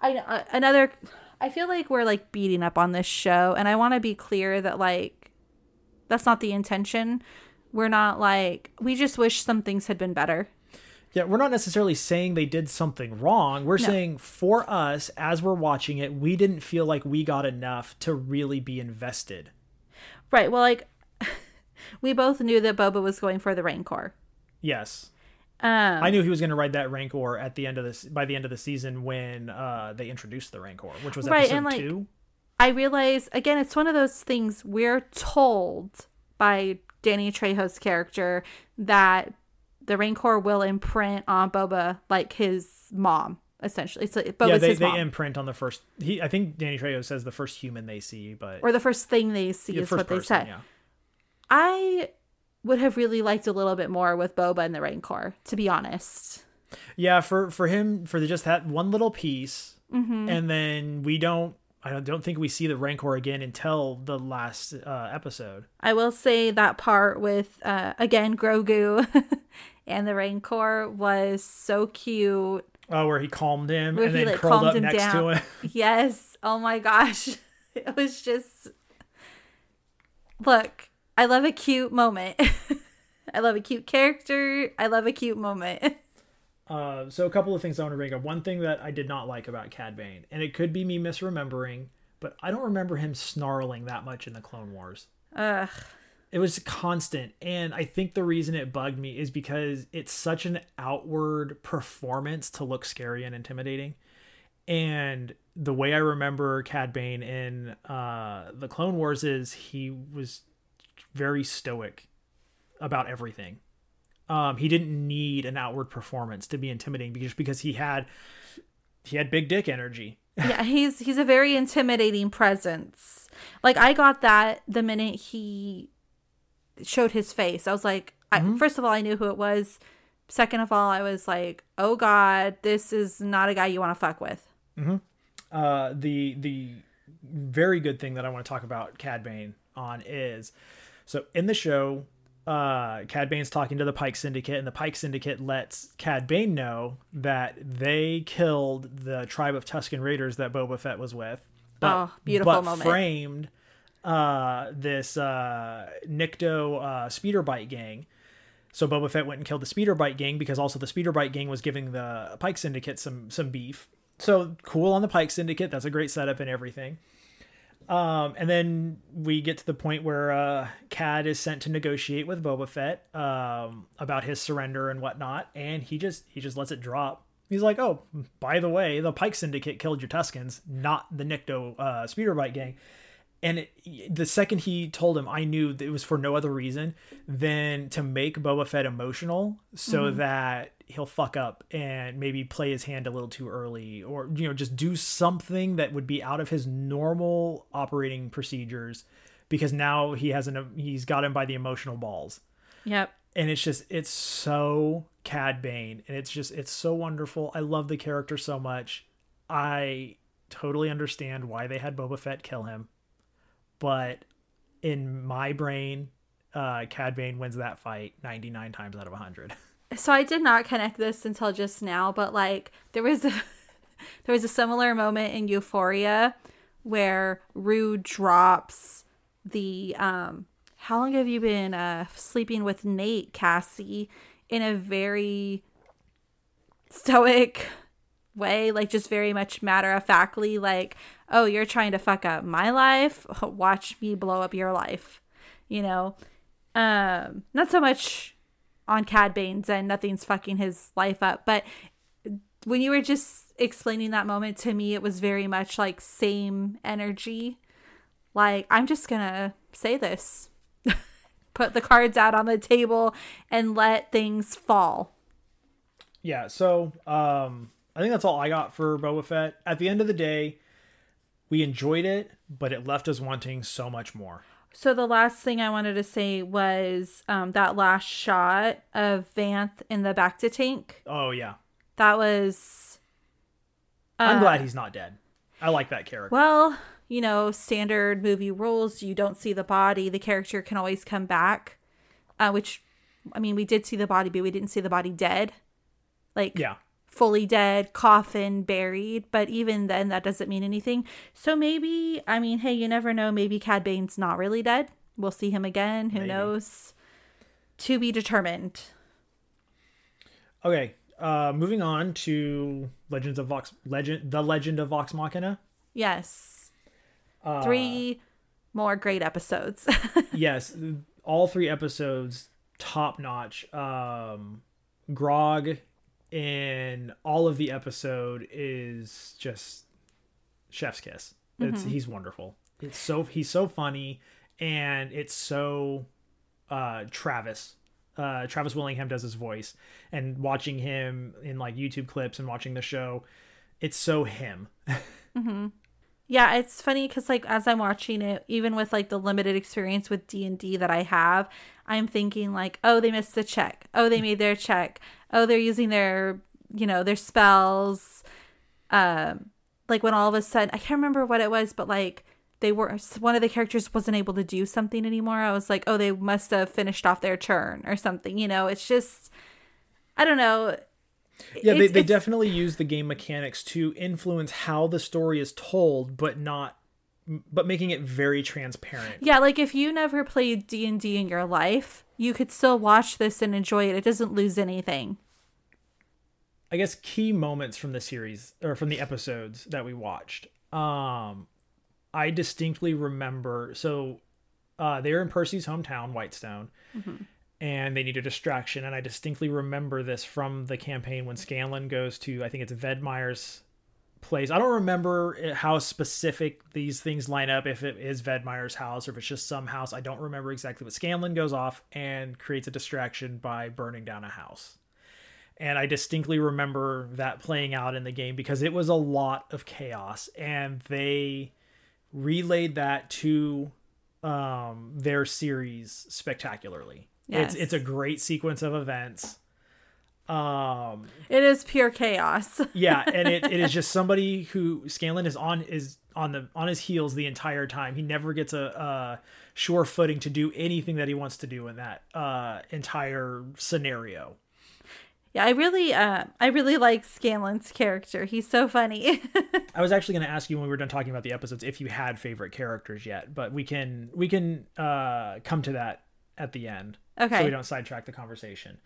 I another. I feel like we're like beating up on this show, and I want to be clear that like that's not the intention. We're not like we just wish some things had been better. Yeah, we're not necessarily saying they did something wrong. We're no. saying for us, as we're watching it, we didn't feel like we got enough to really be invested. Right. Well, like we both knew that Boba was going for the Rancor. Yes. Um, I knew he was going to ride that Rancor at the end of this by the end of the season when uh, they introduced the Rancor, which was right, episode and, like, two. I realize again, it's one of those things we're told by Danny Trejo's character that the Rancor will imprint on Boba like his mom. Essentially, it's like, Boba's yeah, they, his mom. They imprint on the first. He, I think Danny Trejo says the first human they see, but or the first thing they see yeah, is what person, they said. Yeah. I would have really liked a little bit more with Boba and the Rancor, to be honest. Yeah, for for him, for the, just that one little piece, mm-hmm. and then we don't. I don't think we see the Rancor again until the last uh, episode. I will say that part with uh, again Grogu and the Rancor was so cute. Oh, where he calmed him where and he, then like, curled up next down. to him. Yes. Oh my gosh. It was just, look, I love a cute moment. I love a cute character. I love a cute moment. Uh, so a couple of things I want to bring up. One thing that I did not like about Cad Bane, and it could be me misremembering, but I don't remember him snarling that much in the Clone Wars. Ugh. It was constant, and I think the reason it bugged me is because it's such an outward performance to look scary and intimidating. And the way I remember Cad Bane in uh, the Clone Wars is he was very stoic about everything. Um, he didn't need an outward performance to be intimidating because because he had he had big dick energy. Yeah, he's he's a very intimidating presence. Like I got that the minute he showed his face. I was like, mm-hmm. I, first of all, I knew who it was. Second of all, I was like, oh god, this is not a guy you want to fuck with. Mm-hmm. Uh, the the very good thing that I want to talk about Cad Bane on is, so in the show, uh, Cad Bane's talking to the Pike Syndicate, and the Pike Syndicate lets Cad Bane know that they killed the tribe of Tusken Raiders that Boba Fett was with. but, oh, beautiful but moment. framed uh, this uh, Nikto uh, speeder bike gang. So Boba Fett went and killed the speeder bike gang because also the speeder bike gang was giving the Pike Syndicate some some beef. So cool on the Pike Syndicate. That's a great setup and everything. Um, and then we get to the point where uh, Cad is sent to negotiate with Boba Fett um, about his surrender and whatnot, and he just he just lets it drop. He's like, "Oh, by the way, the Pike Syndicate killed your Tuskens, not the Nikto uh, speeder bike gang." And it, the second he told him, I knew that it was for no other reason than to make Boba Fett emotional so mm-hmm. that he'll fuck up and maybe play his hand a little too early, or, you know, just do something that would be out of his normal operating procedures, because now he has an, he's got him by the emotional balls. Yep. And it's just, it's so Cad Bane, and it's just, it's so wonderful. I love the character so much. I totally understand why they had Boba Fett kill him. But in my brain, uh, Cad Bane wins that fight ninety-nine times out of one hundred. So I did not connect this until just now, but like there was a, there was a similar moment in Euphoria where Rue drops the um, how long have you been uh, sleeping with Nate, Cassie, in a very stoic way, like just very much matter-of-factly, like, oh, you're trying to fuck up my life, watch me blow up your life, you know. Um not so much on Cad Bane's end, nothing's fucking his life up, but when you were just explaining that moment to me, it was very much like same energy, like, I'm just gonna say this, put the cards out on the table and let things fall. Yeah, so um I think that's all I got for Boba Fett. At the end of the day, we enjoyed it, but it left us wanting so much more. So the last thing I wanted to say was um, that last shot of Vanth in the Bacta tank. Oh, yeah. That was... Uh, I'm glad he's not dead. I like that character. Well, you know, standard movie rules. You don't see the body. The character can always come back, uh, which, I mean, we did see the body, but we didn't see the body dead. Like, yeah. Fully dead, coffin, buried, but even then that doesn't mean anything. So maybe, I mean, hey, you never know, maybe Cad Bane's not really dead. We'll see him again, who maybe. knows? To be determined. Okay, uh moving on to Legends of Vox Legend The Legend of Vox Machina. Yes. Uh, three more great episodes. Yes, all three episodes top notch. Um Grog in all of the episode is just chef's kiss. It's mm-hmm. He's wonderful. It's so he's so funny, and it's so uh Travis uh Travis Willingham does his voice, and watching him in like YouTube clips and watching the show, it's so him. Mm-hmm. Yeah, it's funny because like as I'm watching it, even with like the limited experience with D and D that I have, I'm thinking like, oh, they missed the check. Oh, they made their check. Oh, they're using their, you know, their spells. Um, like when all of a sudden, I can't remember what it was, but like they were, one of the characters wasn't able to do something anymore. I was like, oh, they must have finished off their turn or something. You know, it's just, I don't know. Yeah, they, they definitely use the game mechanics to influence how the story is told, but not, but making it very transparent. Yeah, like if you never played D and D in your life, you could still watch this and enjoy it. It doesn't lose anything. I guess key moments from the series or from the episodes that we watched. Um, I distinctly remember. So uh, they're in Percy's hometown, Whitestone. Mm-hmm. And they need a distraction. And I distinctly remember this from the campaign when Scanlan goes to, I think it's Vedmire's place. I don't remember how specific these things line up, if it is Vedmire's house or if it's just some house. I don't remember exactly, but Scanlan goes off and creates a distraction by burning down a house. And I distinctly remember that playing out in the game because it was a lot of chaos. And they relayed that to um, their series spectacularly. Yes. It's it's a great sequence of events. Um, it is pure chaos. Yeah, and it, it is just somebody who Scanlan is on is on the on his heels the entire time. He never gets a, a sure footing to do anything that he wants to do in that uh, entire scenario. Yeah, I really uh, I really like Scanlan's character. He's so funny. I was actually going to ask you when we were done talking about the episodes if you had favorite characters yet, but we can we can uh, come to that at the end. Okay. So we don't sidetrack the conversation.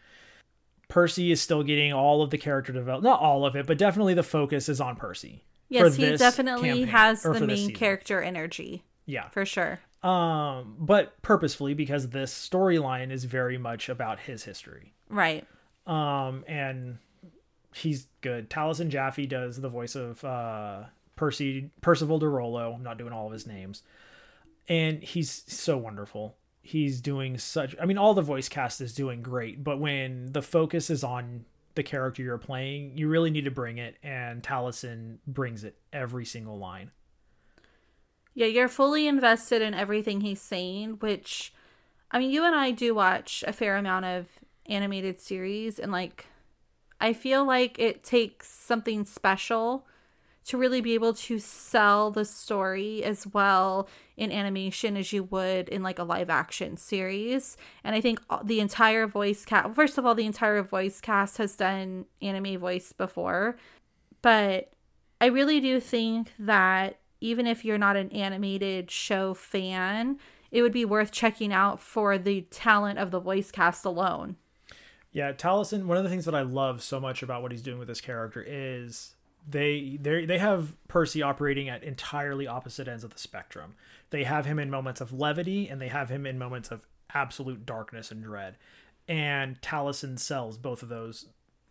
Percy is still getting all of the character development. Not all of it, but definitely the focus is on Percy. Yes, he definitely campaign, has the main character energy. Yeah. For sure. Um, but purposefully, because this storyline is very much about his history. Right. Um, and he's good. Taliesin Jaffe does the voice of uh, Percy Percival DeRollo. I'm not doing all of his names. And he's so wonderful. He's doing such... I mean, all the voice cast is doing great, but when the focus is on the character you're playing, you really need to bring it, and Taliesin brings it every single line. Yeah, you're fully invested in everything he's saying, which... I mean, you and I do watch a fair amount of animated series, and like I feel like it takes something special to really be able to sell the story as well in animation as you would in like a live action series. And I think the entire voice cast, first of all, the entire voice cast has done anime voice before, but I really do think that even if you're not an animated show fan, it would be worth checking out for the talent of the voice cast alone. Yeah, Taliesin, one of the things that I love so much about what he's doing with this character is they they they have Percy operating at entirely opposite ends of the spectrum. They have him in moments of levity, and they have him in moments of absolute darkness and dread. And Taliesin sells both of those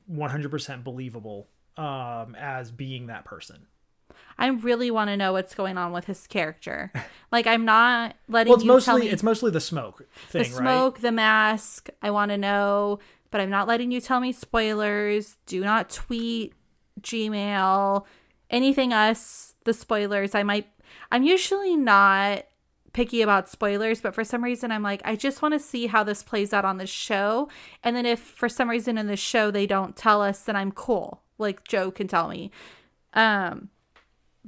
one hundred percent believable um, as being that person. I really want to know what's going on with his character. Like, I'm not letting well, it's you mostly, tell me. It's mostly the smoke thing, right? The smoke, right? The mask. I want to know, but I'm not letting you tell me spoilers. Do not tweet, Gmail, anything else. The spoilers. I might. I'm usually not picky about spoilers, but for some reason I'm like, I just want to see how this plays out on the show. And then if for some reason in the show they don't tell us, then I'm cool. Like, Joe can tell me. Um...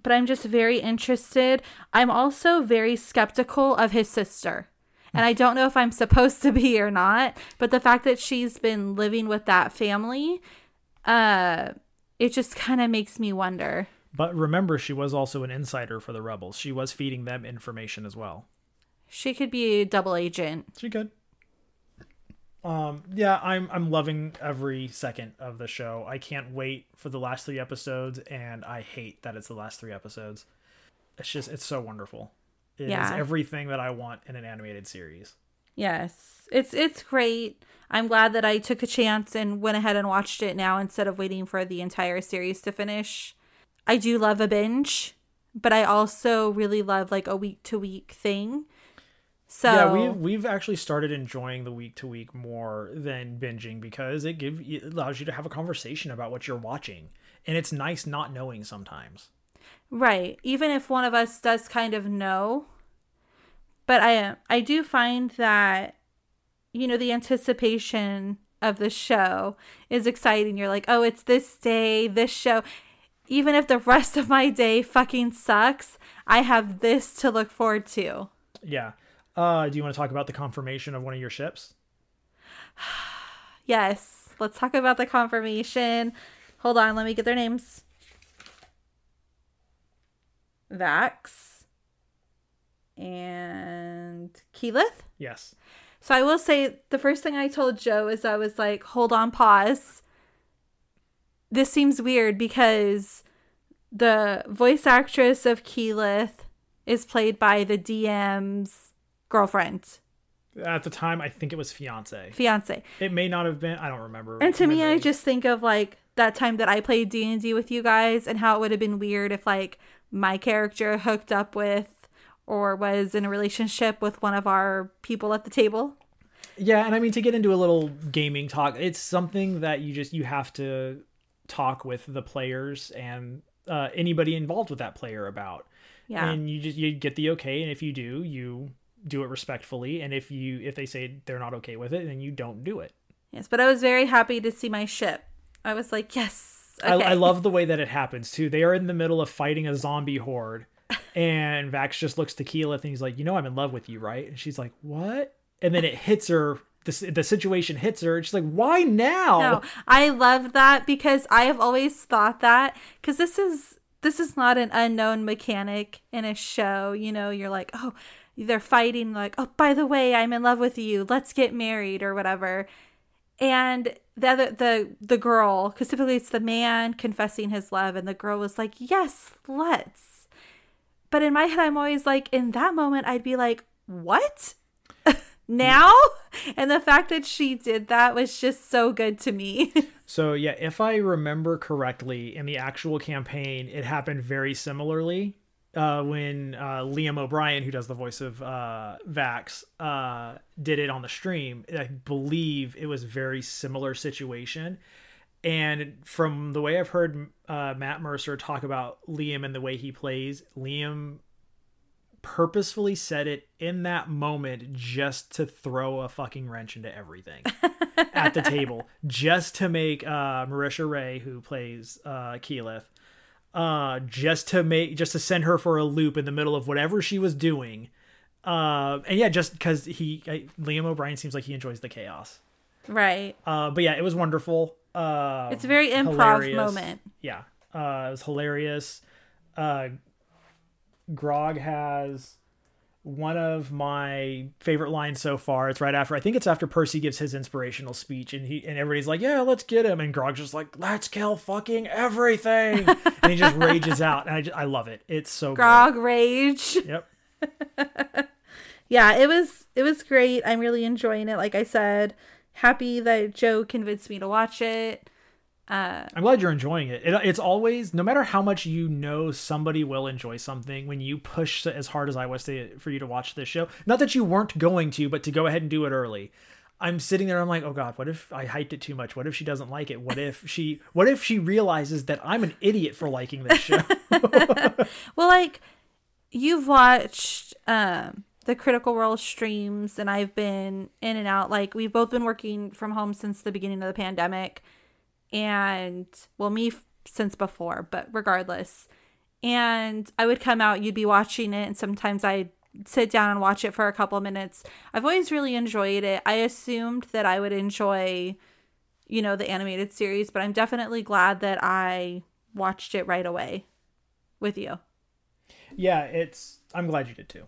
But I'm just very interested. I'm also very skeptical of his sister. And I don't know if I'm supposed to be or not. But the fact that she's been living with that family, uh, it just kind of makes me wonder. But remember, she was also an insider for the rebels. She was feeding them information as well. She could be a double agent. She could. Um, yeah, I'm I'm loving every second of the show. I can't wait for the last three episodes, and I hate that it's the last three episodes. It's just, it's so wonderful. It yeah. is everything that I want in an animated series. Yes, it's it's great. I'm glad that I took a chance and went ahead and watched it now instead of waiting for the entire series to finish. I do love a binge, but I also really love like a week-to-week thing. So yeah, we've we've actually started enjoying the week to week more than binging because it give it allows you to have a conversation about what you're watching, and it's nice not knowing sometimes. Right, even if one of us does kind of know, but I I do find that, you know, the anticipation of the show is exciting. You're like, oh, it's this day, this show. Even if the rest of my day fucking sucks, I have this to look forward to. Yeah. Uh, do you want to talk about the confirmation of one of your ships? Yes. Let's talk about the confirmation. Hold on. Let me get their names. Vax. And Keyleth? Yes. So I will say the first thing I told Joe is I was like, hold on, pause. This seems weird because the voice actress of Keyleth is played by the D M's girlfriend. At the time, I think it was fiance. Fiance. It may not have been. I don't remember. And to me, I just think of like that time that I played D and D with you guys and how it would have been weird if like my character hooked up with or was in a relationship with one of our people at the table. Yeah. And I mean, to get into a little gaming talk, it's something that you just you have to talk with the players and uh, anybody involved with that player about. Yeah. And you just you get the okay. And if you do, you do it respectfully, and if you if they say they're not okay with it, then you don't do it. Yes, but I was very happy to see my ship. I was like, yes, okay. I, I love the way that it happens too. They are in the middle of fighting a zombie horde, and Vax just looks to Keyleth and he's like, you know, I'm in love with you, right? And she's like, what? And then it hits her the, the situation hits her. And she's like, why now? No, I love that, because I have always thought that, because this is, this is not an unknown mechanic in a show. You know, you're like, oh, they're fighting, like, oh, by the way, I'm in love with you. Let's get married or whatever. And the other, the the girl, because typically it's the man confessing his love, and the girl was like, yes, let's. But in my head, I'm always like, in that moment, I'd be like, what? Now? And the fact that she did that was just so good to me. So, yeah, if I remember correctly, in the actual campaign, it happened very similarly. Uh, when uh, Liam O'Brien, who does the voice of uh, Vax, uh, did it on the stream, I believe it was a very similar situation. And from the way I've heard uh, Matt Mercer talk about Liam and the way he plays, Liam purposefully said it in that moment just to throw a fucking wrench into everything at the table, just to make uh, Marisha Ray, who plays uh, Keyleth, uh just to make just to send her for a loop in the middle of whatever she was doing. Uh and yeah, just because he I, Liam O'Brien seems like he enjoys the chaos, right? Uh but yeah, it was wonderful. Uh it's a very improv hilarious. moment. Yeah, uh it was hilarious. uh Grog has one of my favorite lines so far. It's right after, I think it's after Percy gives his inspirational speech, and he and everybody's like, yeah, let's get him, and Grog's just like, let's kill fucking everything, and he just rages out, and I, just, I love it. It's so Grog great. Rage. Yep. Yeah, it was it was great. I'm really enjoying it. Like I said, happy that Joe convinced me to watch it. Uh, I'm glad you're enjoying it. it. It's always, no matter how much you know somebody will enjoy something, when you push as hard as I was to, for you to watch this show, not that you weren't going to, but to go ahead and do it early, I'm sitting there, I'm like, oh God, what if I hyped it too much? What if she doesn't like it? What if she, what if she realizes that I'm an idiot for liking this show? Well, like, you've watched um, the Critical Role streams, and I've been in and out. Like, we've both been working from home since the beginning of the pandemic. And well, me f- since before, but regardless. And I would come out, you'd be watching it, and sometimes I'd sit down and watch it for a couple of minutes. I've always really enjoyed it. I assumed that I would enjoy, you know, the animated series, but I'm definitely glad that I watched it right away with you. Yeah, it's, I'm glad you did too.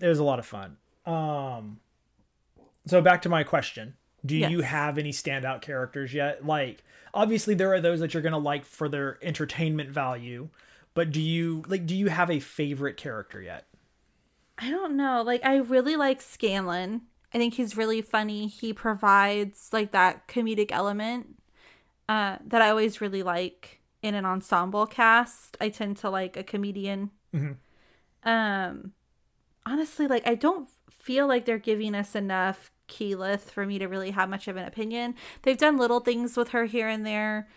It was a lot of fun. Um, so back to my question. Do yes. you have any standout characters yet? Like, obviously there are those that you're going to like for their entertainment value, but do you like, do you have a favorite character yet? I don't know. Like, I really like Scanlan. I think he's really funny. He provides like that comedic element uh, that I always really like in an ensemble cast. I tend to like a comedian. Mm-hmm. Um, honestly, like, I don't feel like they're giving us enough Keyleth for me to really have much of an opinion. They've done little things with her here and there.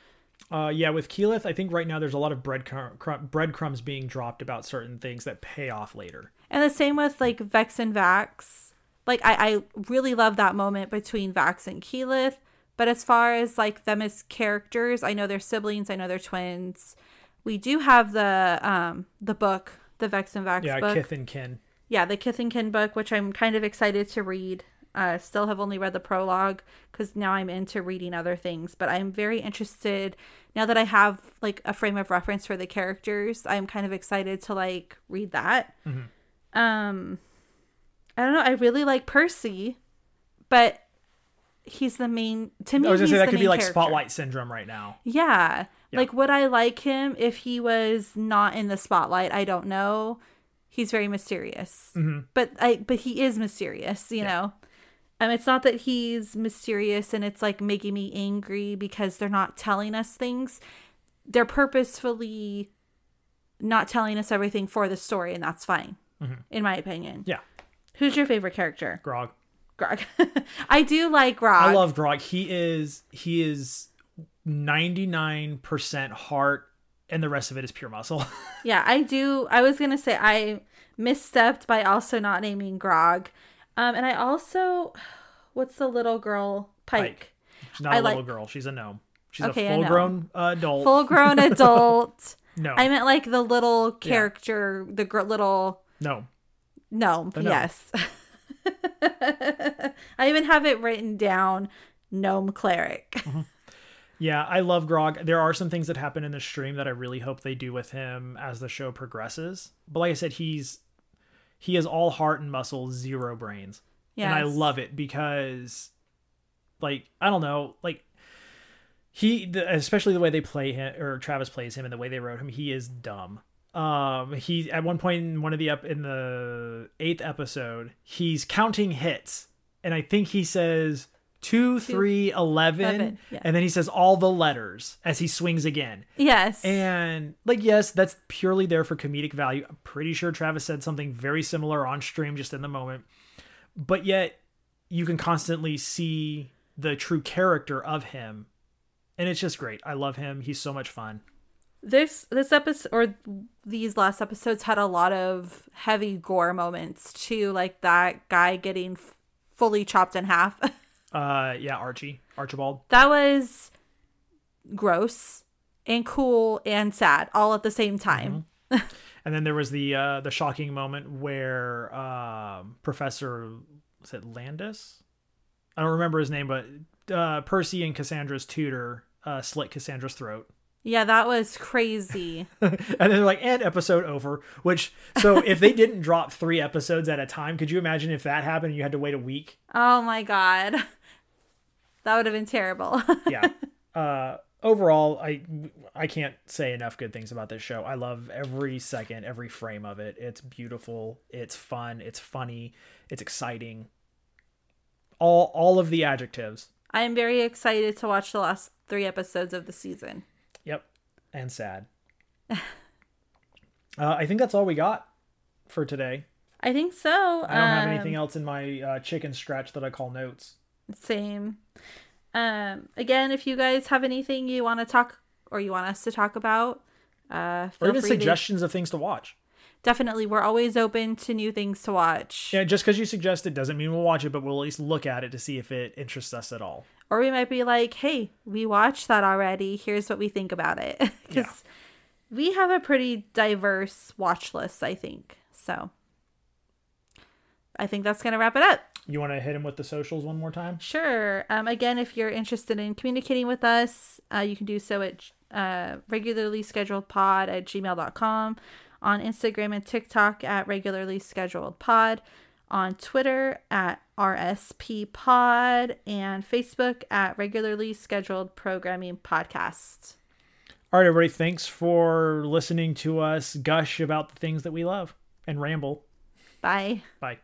Uh, yeah, with Keyleth, I think right now there's a lot of breadcr- cr- breadcrumbs being dropped about certain things that pay off later. And the same with like Vex and Vax. Like, I, I really love that moment between Vax and Keyleth. But as far as like them as characters, I know they're siblings. I know they're twins. We do have the um the book, the Vex and Vax yeah, book. Yeah, Kith and Kin. Yeah, the Kith and Kin book, which I'm kind of excited to read. Uh, still have only read the prologue because now I'm into reading other things, but I'm very interested now that I have like a frame of reference for the characters. I'm kind of excited to like read that. Mm-hmm. Um, I don't know. I really like Percy, but he's the main to me. I was gonna say that could be like character. Spotlight syndrome right now. Yeah. yeah. Like, would I like him if he was not in the spotlight? I don't know. He's very mysterious, mm-hmm. but I, but he is mysterious, you yeah. know? Um, it's not that he's mysterious and it's like making me angry because they're not telling us things. They're purposefully not telling us everything for the story, and that's fine, mm-hmm. in my opinion. Yeah. Who's your favorite character? Grog. Grog. I do like Grog. I love Grog. He is he is ninety-nine percent heart, and the rest of it is pure muscle. Yeah, I do. I was going to say I misstepped by also not naming Grog. Um, and I also, what's the little girl? Pike. Pike. She's not I a like, little girl. She's a gnome. She's okay, a full-grown uh, adult. Full-grown adult. No. I meant like the little character, yeah. the gr- little. No. Gnome. The gnome. Yes. I even have it written down, gnome cleric. Mm-hmm. Yeah, I love Grog. There are some things that happen in the stream that I really hope they do with him as the show progresses. But like I said, he's he is all heart and muscle, zero brains. Yes. And I love it because, like, I don't know, like, he, the, especially the way they play him, or Travis plays him, and the way they wrote him, he is dumb. Um, he, at one point in one of the, up in the eighth episode, he's counting hits. And I think he says... Two, three, eleven, eleven. Yeah. And then he says all the letters as he swings again. Yes. And like, yes, that's purely there for comedic value. I'm pretty sure Travis said something very similar on stream just in the moment. But yet you can constantly see the true character of him. And it's just great. I love him. He's so much fun. This this episode, or these last episodes, had a lot of heavy gore moments too. Like that guy getting f- fully chopped in half. Uh yeah, Archie. Archibald. That was gross and cool and sad all at the same time. Mm-hmm. And then there was the uh the shocking moment where um Professor, was it Landis? I don't remember his name, but uh Percy and Cassandra's tutor uh slit Cassandra's throat. Yeah, that was crazy. And then they're like, and episode over. Which, so if they didn't drop three episodes at a time, could you imagine if that happened and you had to wait a week? Oh my god. That would have been terrible. Yeah. Uh, overall, I, I can't say enough good things about this show. I love every second, every frame of it. It's beautiful. It's fun. It's funny. It's exciting. All, all of the adjectives. I am very excited to watch the last three episodes of the season. Yep. And sad. uh, I think that's all we got for today. I think so. I don't um, have anything else in my uh, chicken scratch that I call notes. Same. Um, again, if you guys have anything you want to talk or you want us to talk about, uh, feel or even free suggestions to... of things to watch. Definitely. We're always open to new things to watch. Yeah, just because you suggest it doesn't mean we'll watch it, but we'll at least look at it to see if it interests us at all. Or we might be like, hey, we watched that already. Here's what we think about it. Because yeah. We have a pretty diverse watch list, I think. So I think that's going to wrap it up. You want to hit him with the socials one more time? Sure. Um, again, if you're interested in communicating with us, uh, you can do so at uh, regularlyscheduledpod at gmail dot com. On Instagram and TikTok at regularlyscheduledpod. On Twitter at R S P Pod and Facebook at Regularly Scheduled Programming Podcast. All right, everybody. Thanks for listening to us gush about the things that we love and ramble. Bye. Bye.